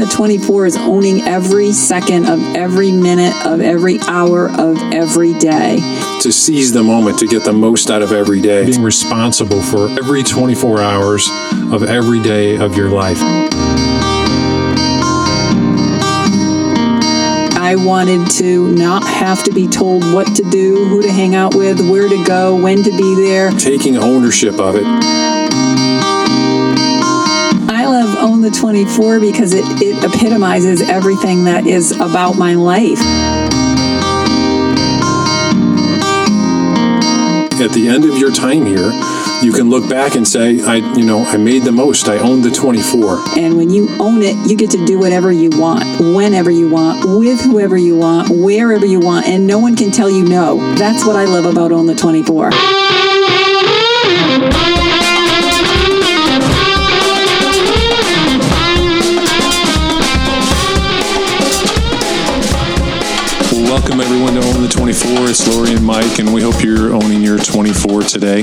OwnThe24 is owning every second of every minute of every hour of every day. To seize the moment, to get the most out of every day. Being responsible for every 24 hours of every day of your life. I wanted to not have to be told what to do, who to hang out with, where to go, when to be there. Taking ownership of it. I love OwnThe24 because it epitomizes everything that is about my life. At the end of your time here, you can look back and say, I made the most. I owned the 24. And when you own it, you get to do whatever you want, whenever you want, with whoever you want, wherever you want, and no one can tell you no. That's what I love about OwnThe24. Welcome everyone to OwnThe24. It's Lori and Mike, and we hope you're owning your 24 today.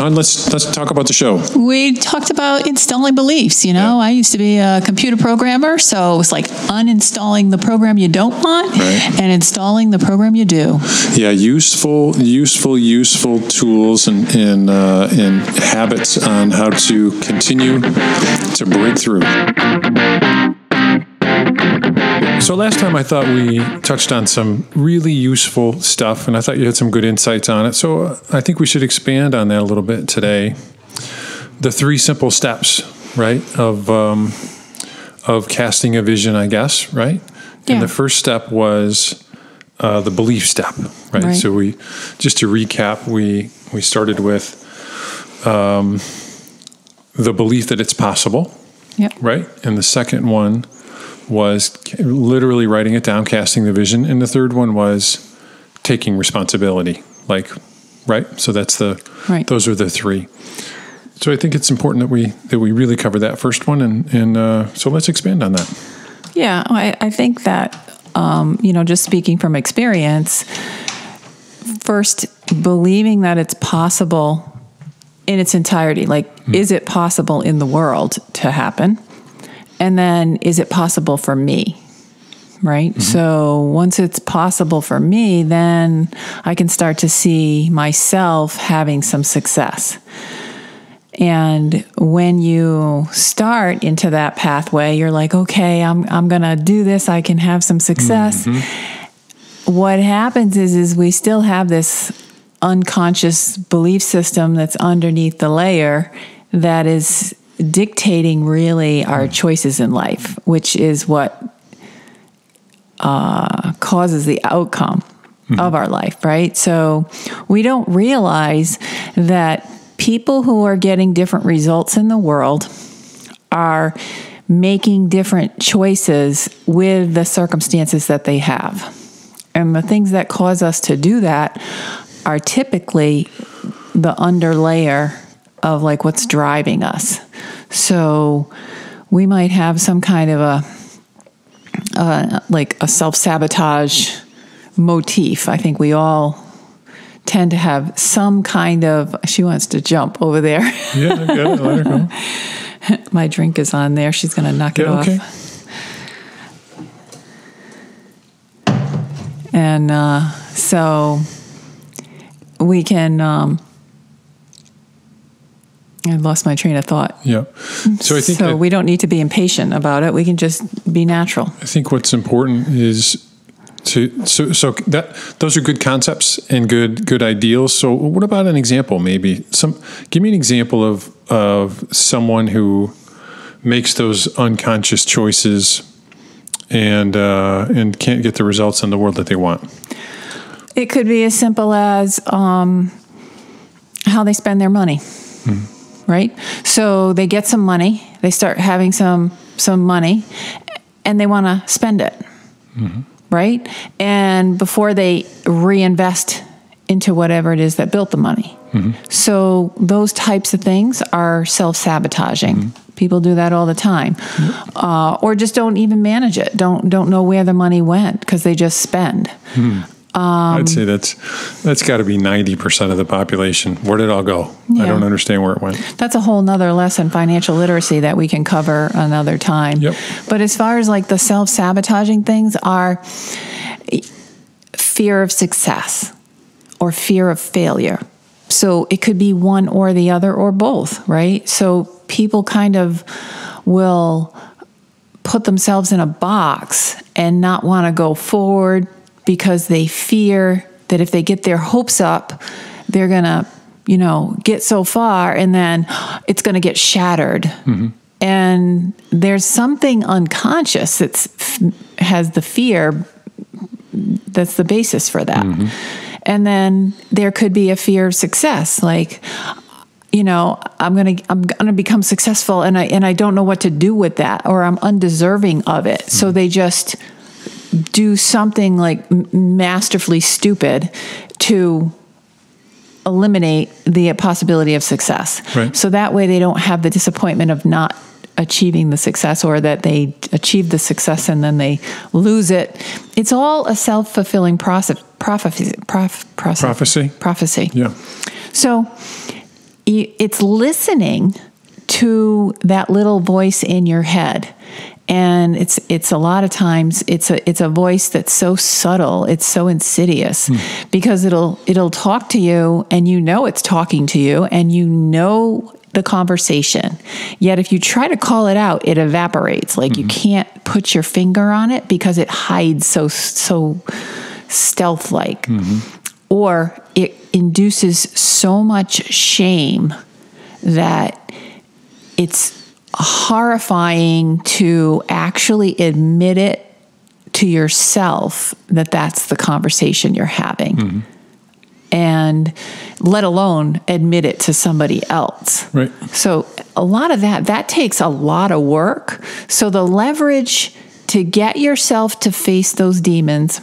Let's talk about the show. We talked about installing beliefs. Yeah. I used to be a computer programmer, so it was like uninstalling the program you don't want and installing the program you do. Yeah, useful tools and habits on how to continue to break through. So last time I thought we touched on some really useful stuff, and I thought you had some good insights on it. So I think we should expand on that a little bit today. The three simple steps, right, of casting a vision, I guess, right? Yeah. And the first step was the belief step, right? So we, just to recap, we started with the belief that it's possible, right? And the second one was literally writing it down, casting the vision. And the third one was taking responsibility, So that's those are the three. So I think it's important that we really cover that first one. And so let's expand on that. Yeah. I think that, just speaking from experience, first believing that it's possible in its entirety, is it possible in the world to happen? And then, is it possible for me, right? Mm-hmm. So once it's possible for me, then I can start to see myself having some success. And when you start into that pathway, you're like, okay, I'm going to do this. I can have some success. Mm-hmm. What happens is we still have this unconscious belief system that's underneath the layer that is dictating really our choices in life, which is what causes the outcome of our life, right? So we don't realize that people who are getting different results in the world are making different choices with the circumstances that they have. And the things that cause us to do that are typically the underlayer of what's driving us. So we might have some kind of a self-sabotage motif. I think we all tend to have some kind of, she wants to jump over there. Yeah, I got it. Let her go. My drink is on there. She's going to knock it off. And so we can... I lost my train of thought. Yeah. So I think we don't need to be impatient about it. We can just be natural. I think what's important is those are good concepts and good ideals. So what about an example? Maybe give me an example of someone who makes those unconscious choices and can't get the results in the world that they want. It could be as simple as how they spend their money. Mm-hmm. Right? So they get some money, they start having some money, and they want to spend it, right? And before they reinvest into whatever it is that built the money. Mm-hmm. So those types of things are self-sabotaging. Mm-hmm. People do that all the time. Mm-hmm. Or just don't even manage it, don't know where the money went because they just spend. Mm-hmm. I'd say that's got to be 90% of the population. Where did it all go? Yeah. I don't understand where it went. That's a whole nother lesson, financial literacy, that we can cover another time. Yep. But as far as like the self-sabotaging things are fear of success or fear of failure. So it could be one or the other or both, right? So people kind of will put themselves in a box and not want to go forward, because they fear that if they get their hopes up, they're going to, you know, get so far and then it's going to get shattered. Mm-hmm. And there's something unconscious that has the fear that's the basis for that. Mm-hmm. And then there could be a fear of success, like, you know, I'm gonna become successful, and I don't know what to do with that, or I'm undeserving of it. Mm-hmm. So they just do something like masterfully stupid to eliminate the possibility of success. Right. So that way they don't have the disappointment of not achieving the success, or that they achieve the success and then they lose it. It's all a self-fulfilling prophecy. Yeah. So it's listening to that little voice in your head. And it's a lot of times it's a voice that's so subtle, it's so insidious, because it'll talk to you, and you know it's talking to you, and you know the conversation. Yet if you try to call it out, it evaporates. Like you can't put your finger on it because it hides so stealth-like, or it induces so much shame that it's horrifying to actually admit it to yourself that that's the conversation you're having, and let alone admit it to somebody else. Right. So a lot of that takes a lot of work. So the leverage to get yourself to face those demons,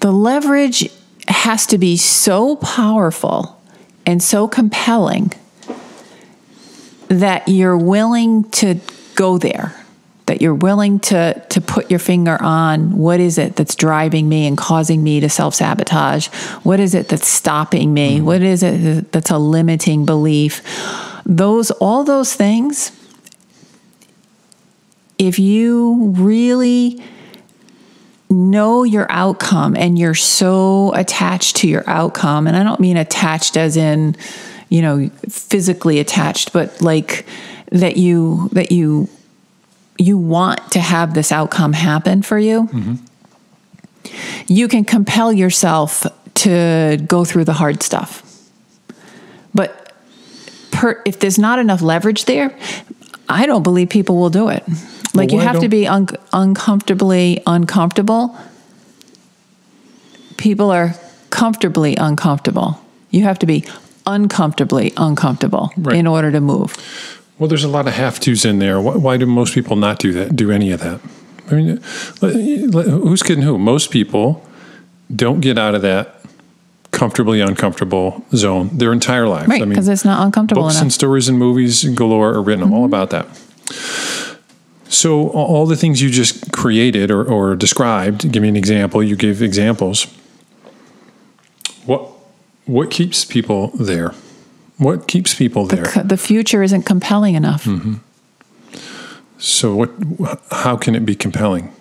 the leverage has to be so powerful and so compelling that you're willing to go there, that you're willing to put your finger on what is it that's driving me and causing me to self-sabotage? What is it that's stopping me? What is it that's a limiting belief? All those things, if you really know your outcome and you're so attached to your outcome, and I don't mean attached as in, you know, physically attached, but like that you want to have this outcome happen for you, you can compel yourself to go through the hard stuff. But if there's not enough leverage there, I don't believe people will do it. Like, well, you have to be uncomfortably uncomfortable. People are comfortably uncomfortable. You have to be uncomfortably uncomfortable, right, in order to move. Well, there's a lot of have-tos in there. Why do most people not do that? Do any of that? I mean, who's kidding who? Most people don't get out of that comfortably uncomfortable zone their entire lives. Right, because it's not uncomfortable enough. Books and stories and movies galore are written all about that. So all the things you just created or described, give me an example. You gave examples. What keeps people there? What keeps people there? The future isn't compelling enough. So how can it be compelling?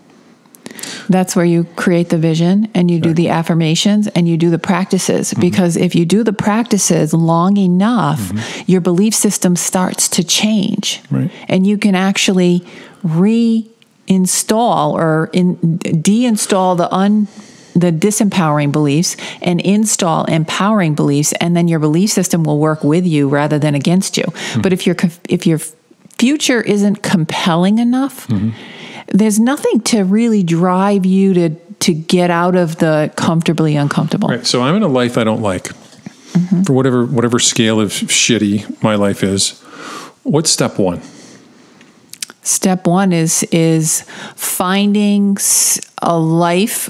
That's where you create the vision, and you do the affirmations, and you do the practices. Because if you do the practices long enough, your belief system starts to change. Right. And you can actually reinstall or deinstall the disempowering beliefs and install empowering beliefs, and then your belief system will work with you rather than against you. But if your future isn't compelling enough, there's nothing to really drive you to get out of the comfortably uncomfortable. Right. So I'm in a life I don't like, for whatever scale of shitty my life is. What's step one? Step one is finding a life,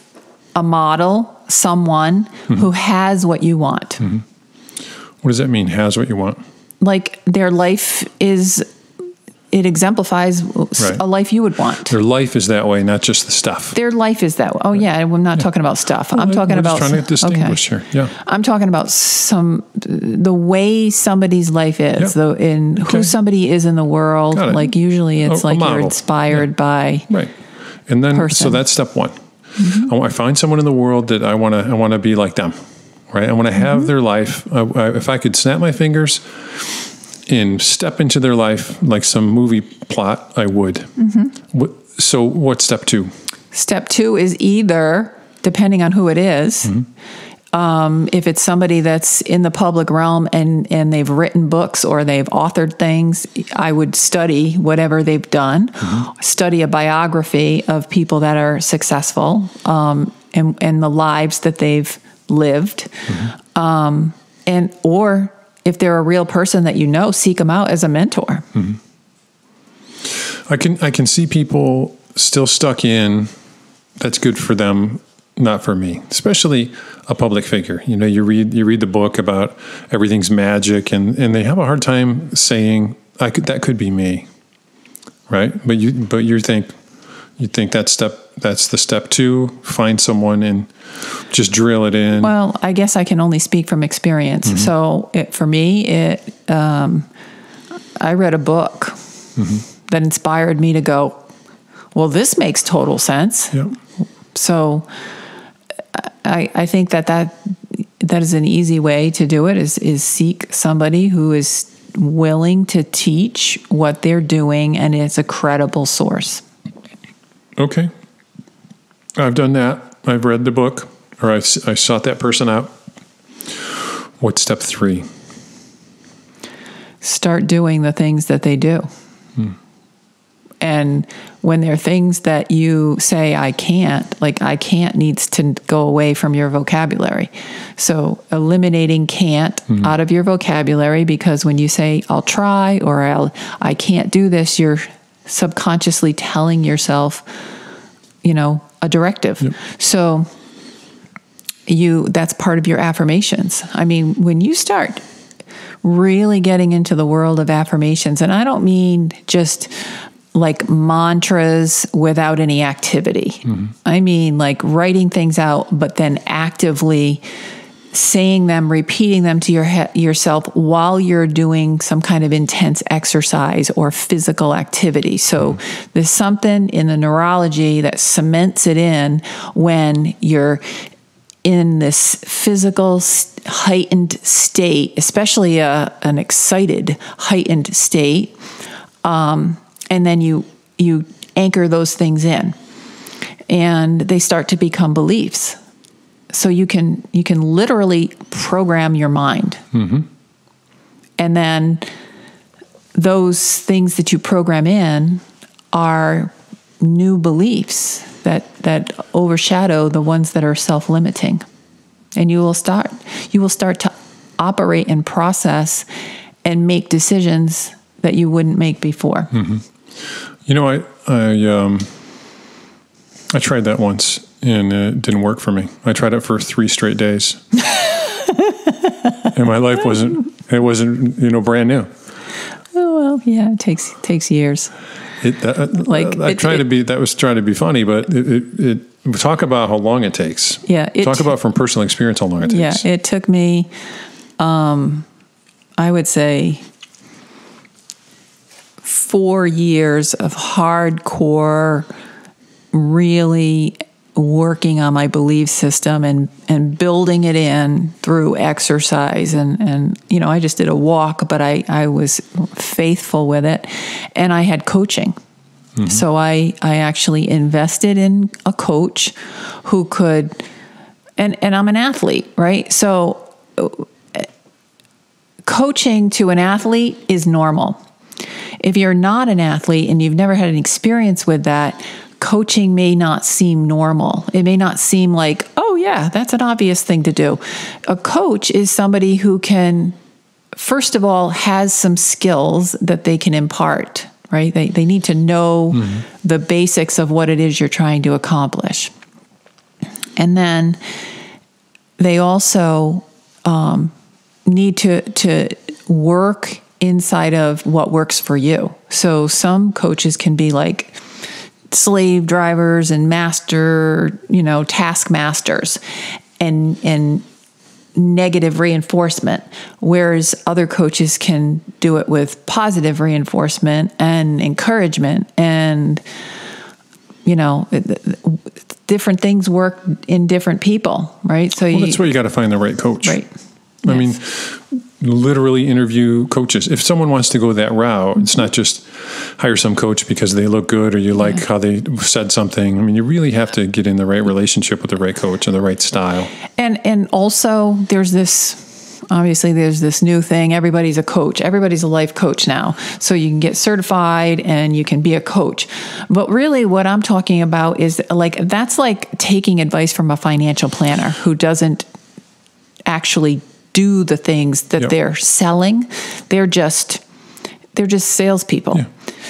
a model, someone who has what you want. What does that mean, has what you want? Like their life is it exemplifies a life you would want. Their life is that way, not just the stuff. Their life is that way. Oh, yeah. I'm not talking about stuff. Well, I'm talking about... I'm trying to distinguish here. Yeah. I'm talking about the way somebody's life is, who somebody is in the world. Like, usually it's like you're inspired by... Right. And then, so that's step one. Mm-hmm. I find someone in the world that I want to be like them, right? I want to have their life. If I could snap my fingers and step into their life like some movie plot, I would. Mm-hmm. So what's step two? Step two is either, depending on who it is, if it's somebody that's in the public realm and they've written books or they've authored things, I would study whatever they've done, study a biography of people that are successful and the lives that they've lived. Mm-hmm. And or if they're a real person that you know, seek them out as a mentor. Mm-hmm. I can see people still stuck in, that's good for them, not for me, especially a public figure. You know, you read the book about everything's magic, and they have a hard time saying that could be me, right? But you think that's the step two. Find someone and just drill it in. Well, I guess I can only speak from experience. Mm-hmm. So for me, I read a book that inspired me to go, well, this makes total sense. Yep. So. I think that is an easy way to do it, is seek somebody who is willing to teach what they're doing, and it's a credible source. Okay. I've done that. I've read the book, or I sought that person out. What's step three? Start doing the things that they do. And when there are things that you say, I can't needs to go away from your vocabulary. So eliminating can't out of your vocabulary, because when you say, I'll try, or I can't do this, you're subconsciously telling yourself, a directive. Yep. So that's part of your affirmations. I mean, when you start really getting into the world of affirmations, and I don't mean just... like mantras without any activity. Mm-hmm. I mean, like writing things out, but then actively saying them, repeating them to yourself while you're doing some kind of intense exercise or physical activity. So there's something in the neurology that cements it in when you're in this physical heightened state, especially an excited heightened state, and then you anchor those things in, and they start to become beliefs. So you can literally program your mind. Mm-hmm. And then those things that you program in are new beliefs that overshadow the ones that are self-limiting. And you will start to operate and process and make decisions that you wouldn't make before. Mm-hmm. I tried that once, and it didn't work for me. I tried it for 3 straight days, and my life wasn't brand new. Oh, well, yeah, it takes years. Trying to be funny, but it talk about how long it takes. Yeah, talk about from personal experience how long it takes. Yeah, it took me, I would say, 4 years of hardcore, really working on my belief system and building it in through exercise. And I just did a walk, but I was faithful with it. And I had coaching. Mm-hmm. So I actually invested in a coach who could, and I'm an athlete, right? So coaching to an athlete is normal. If you're not an athlete and you've never had an experience with that, coaching may not seem normal. It may not seem like, oh yeah, that's an obvious thing to do. A coach is somebody who can, first of all, has some skills that they can impart, right? They need to know the basics of what it is you're trying to accomplish. And then they also need to work inside of what works for you. So some coaches can be like slave drivers and master, taskmasters and negative reinforcement, whereas other coaches can do it with positive reinforcement and encouragement, and different things work in different people, right? So that's where you got to find the right coach. Right. I mean, literally interview coaches. If someone wants to go that route, it's not just hire some coach because they look good or you like how they said something. I mean, you really have to get in the right relationship with the right coach and the right style. And also there's this... Obviously, there's this new thing. Everybody's a coach. Everybody's a life coach now. So you can get certified and you can be a coach. But really what I'm talking about is that's like taking advice from a financial planner who doesn't actually do the things that they're selling. They're just salespeople. Yeah.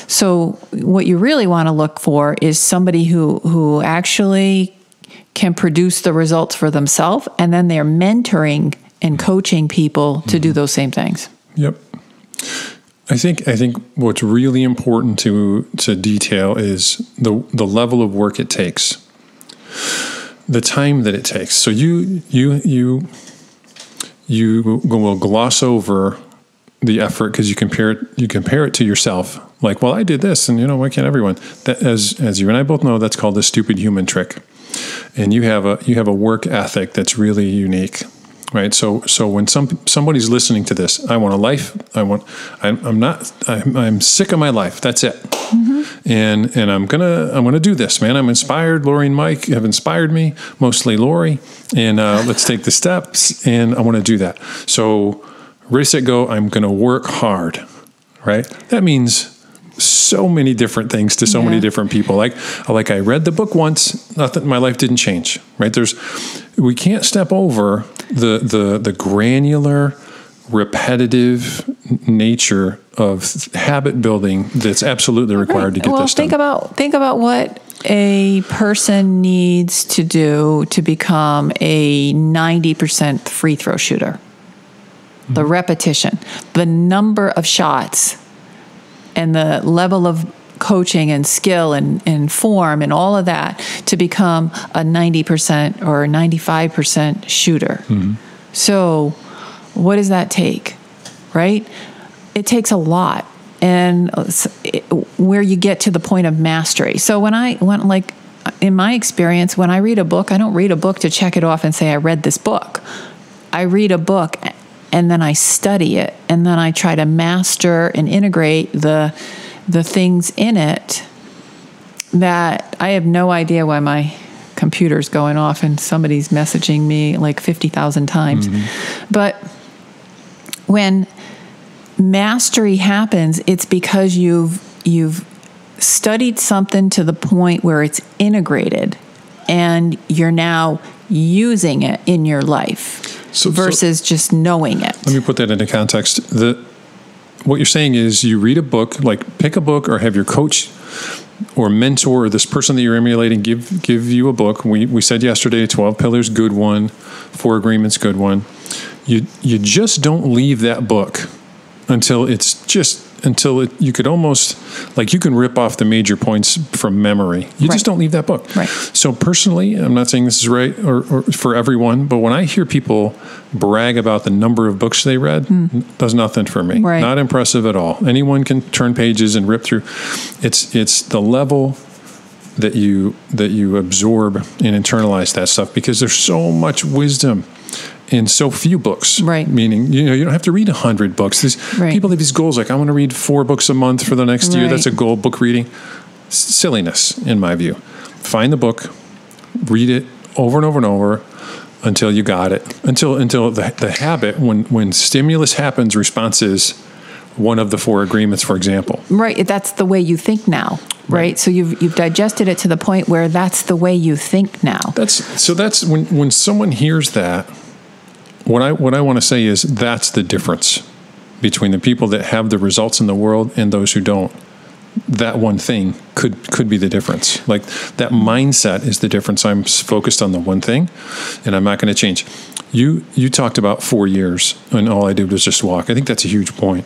So what you really want to look for is somebody who actually can produce the results for themselves, and then they're mentoring and coaching people to do those same things. Yep. I think what's really important to detail is the level of work it takes, the time that it takes. So you will gloss over the effort because you compare it to yourself. Like, well, I did this, and why can't everyone? That, as you and I both know, that's called the stupid human trick. And you have a work ethic that's really unique. Right. So when somebody's listening to this, I want a life. I'm sick of my life. That's it. Mm-hmm. And I'm going to do this, man. I'm inspired. Lori and Mike have inspired me, mostly Lori. And let's take the steps. And I want to do that. So race it, go. I'm going to work hard. Right. That means so many different things to so many different people. Like I read the book once, nothing, my life didn't change, right? We can't step over the granular, repetitive nature of habit building that's absolutely required to get this done. Think about what a person needs to do to become a 90% free throw shooter. Mm-hmm. The repetition, the number of shots, and the level of coaching and skill and form and all of that to become a 90% or 95% shooter. Mm-hmm. So what does that take, right? It takes a lot, and where you get to the point of mastery. So when I went, in my experience, when I read a book, I don't read a book to check it off and say, I read this book. I read a book and then I study it, and then I try to master and integrate the things in it that I have no idea why my computer's going off and somebody's messaging me like 50,000 times. Mm-hmm. But when mastery happens, it's because you've studied something to the point where it's integrated and you're now using it in your life. Versus just knowing it. Let me put that into context. What you're saying is you read a book, like pick a book or have your coach or mentor or this person that you're emulating give you a book. We said yesterday, 12 Pillars, good one. 4 Agreements, good one. You just don't leave that book until you could almost, you can rip off the major points from memory. You just don't leave that book. Right. So personally, I'm not saying this is right or for everyone, but when I hear people brag about the number of books they read, it does nothing for me. Right. Not impressive at all. Anyone can turn pages and rip through. It's the level that you absorb and internalize that stuff, because there's so much wisdom in so few books, right? Meaning, you don't have to read 100 books. These people have these goals, like I want to read 4 books a month for the next year. That's a goal. Book reading, silliness in my view. Find the book, read it over and over and over until you got it. Until the habit, when stimulus happens, response is one of the 4 agreements, for example. Right. That's the way you think now. Right. So you've digested it to the point where that's the way you think now. That's when someone hears that. What I want to say is that's the difference between the people that have the results in the world and those who don't. That one thing could be the difference. Like that mindset is the difference. I'm focused on the one thing, and I'm not going to change. You talked about 4 years and all I did was just walk. I think that's a huge point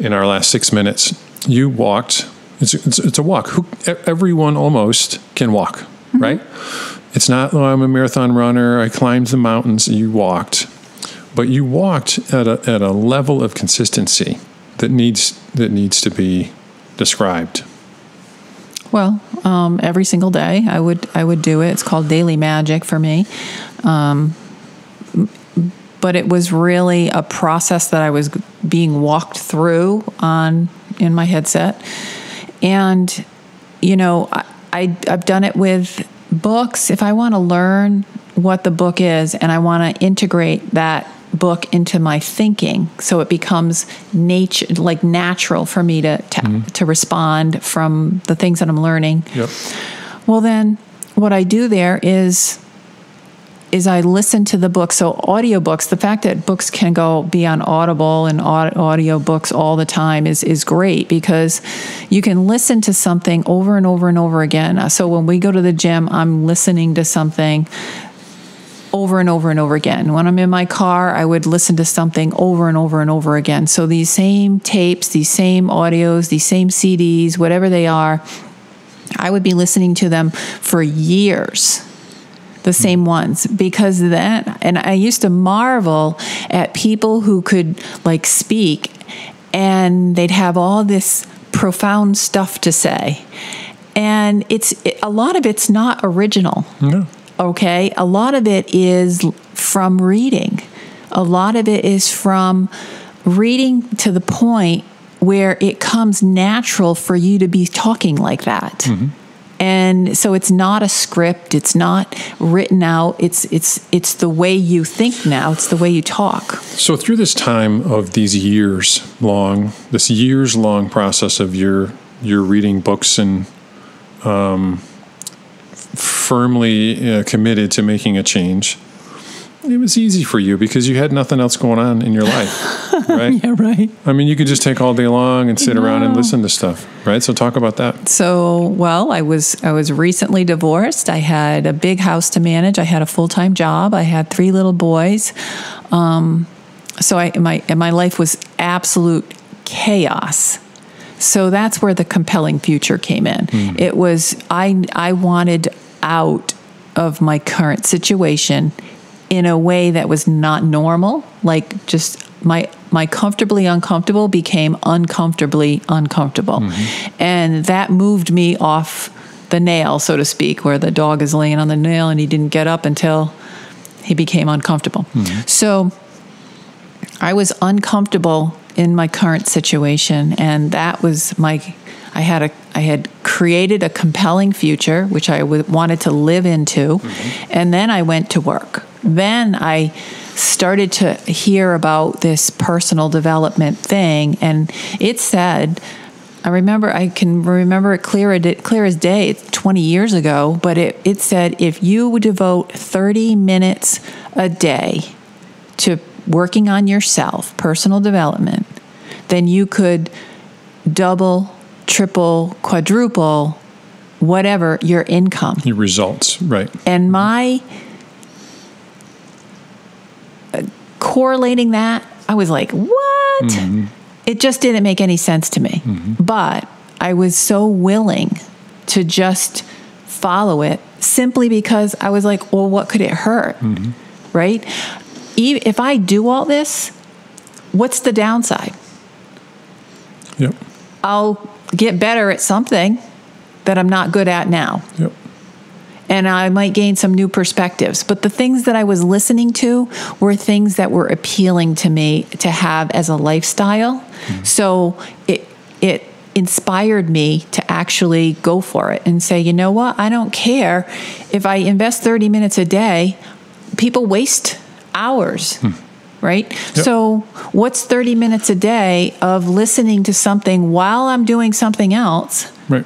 in our last 6 minutes. You walked. It's a walk. Everyone almost can walk, mm-hmm. right? It's not, oh, I'm a marathon runner. I climbed the mountains. You walked. But you walked at a level of consistency that needs to be described. Well, every single day I would do it. It's called daily magic for me. But it was really a process that I was being walked through in my headset. And, you know, I've done it with books. If I want to learn what the book is and I want to integrate that book into my thinking so it becomes natural for me to respond from the things that I'm learning. Yep. Well, then what I do there is I listen to the book. So audiobooks, the fact that books can be on Audible and audiobooks all the time is great because you can listen to something over and over and over again. So when we go to the gym, I'm listening to something over and over and over again. When I'm in my car, I would listen to something over and over and over again. So these same tapes, these same audios, these same CDs, whatever they are, I would be listening to them for years. The same ones, because then, and I used to marvel at people who could speak and they'd have all this profound stuff to say. And a lot of it's not original. No. Okay. A lot of it is from reading. A lot of it is from reading to the point where it comes natural for you to be talking like that. Mm-hmm. And so it's not a script. It's not written out. It's the way you think now. It's the way you talk. So through this time of this years-long process of your reading books and firmly committed to making a change, it was easy for you because you had nothing else going on in your life, right? Yeah, right. I mean, you could just take all day long and sit around and listen to stuff, right? So talk about that. So, well, I was recently divorced. I had a big house to manage. I had a full-time job. I had 3 little boys. So my life was absolute chaos. So that's where the compelling future came in. Mm. It was, I wanted out of my current situation in a way that was not normal, just my comfortably uncomfortable became uncomfortably uncomfortable. Mm-hmm. And that moved me off the nail, so to speak, where the dog is laying on the nail and he didn't get up until he became uncomfortable. Mm-hmm. So I was uncomfortable in my current situation, and that was I had created a compelling future, which I wanted to live into, mm-hmm. and then I went to work. Then I started to hear about this personal development thing, and it said, I can remember it clear as day, it's 20 years ago, but it said if you would devote 30 minutes a day to working on yourself, personal development, then you could double, triple, quadruple, whatever, your income. Your results, right. And my... correlating that, I was like, what? Mm-hmm. It just didn't make any sense to me. Mm-hmm. But I was so willing to just follow it simply because I was like, well, what could it hurt? Mm-hmm. Right? If I do all this, what's the downside? Yep. I'll get better at something that I'm not good at now. Yep. And I might gain some new perspectives. But the things that I was listening to were things that were appealing to me to have as a lifestyle. Mm-hmm. So it inspired me to actually go for it and say, you know what? I don't care if I invest 30 minutes a day. People waste hours, right? Yep. So what's 30 minutes a day of listening to something while I'm doing something else? Right.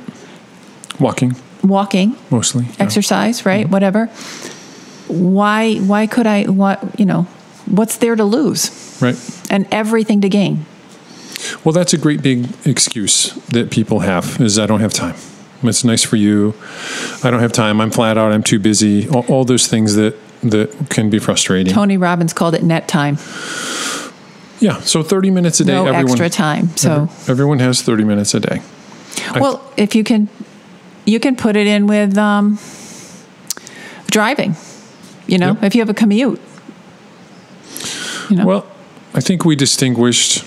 Walking mostly, yeah. Exercise, right? Mm-hmm. Whatever. Why could I? What's there to lose? Right. And everything to gain. Well, that's a great big excuse that people have is I don't have time. It's nice for you. I don't have time. I'm flat out. I'm too busy. All those things that that can be frustrating. Tony Robbins called it net time. Yeah, so 30 minutes a day. No everyone, extra time. So everyone has 30 minutes a day. Well, if you can put it in with driving. You know, yep. If you have a commute. You know? Well, I think we distinguished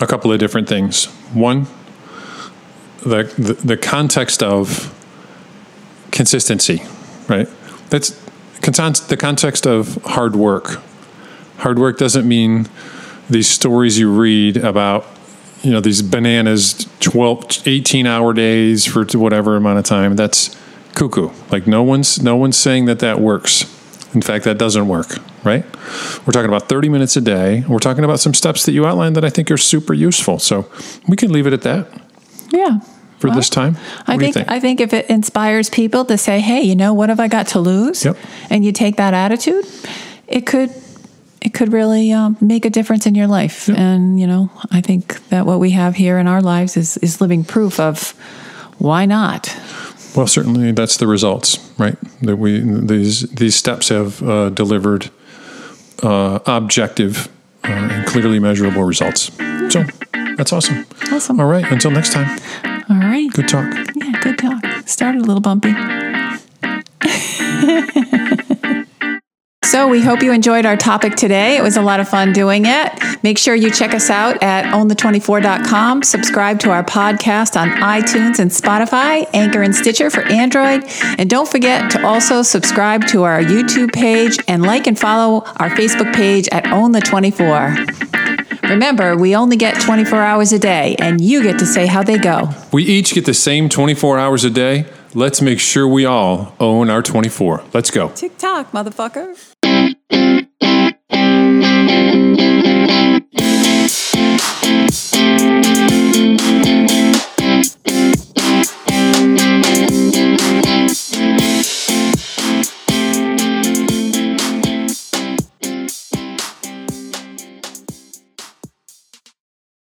a couple of different things. One, the context of consistency, right? That's the context of hard work. Hard work doesn't mean these stories you read about, you know, these bananas 18-hour days for whatever amount of time. That's cuckoo. Like no one's saying that works. In fact, that doesn't work, right? We're talking about 30 minutes a day. We're talking about some steps that you outlined that I think are super useful. So we can leave it at that. Yeah. For this time. I think if it inspires people to say, hey, you know, what have I got to lose? Yep. And you take that attitude, it could really make a difference in your life. Yep. And, you know, I think that what we have here in our lives is living proof of why not? Well, certainly that's the results, right? That these steps have delivered objective and clearly measurable results. So that's awesome. Awesome. All right. Until next time. All right. Good talk. Yeah, good talk. Started a little bumpy. So we hope you enjoyed our topic today. It was a lot of fun doing it. Make sure you check us out at OwnThe24.com. Subscribe to our podcast on iTunes and Spotify, Anchor and Stitcher for Android. And don't forget to also subscribe to our YouTube page and like and follow our Facebook page at OwnThe24. Remember, we only get 24 hours a day, and you get to say how they go. We each get the same 24 hours a day. Let's make sure we all own our 24. Let's go. Tick tock, motherfucker.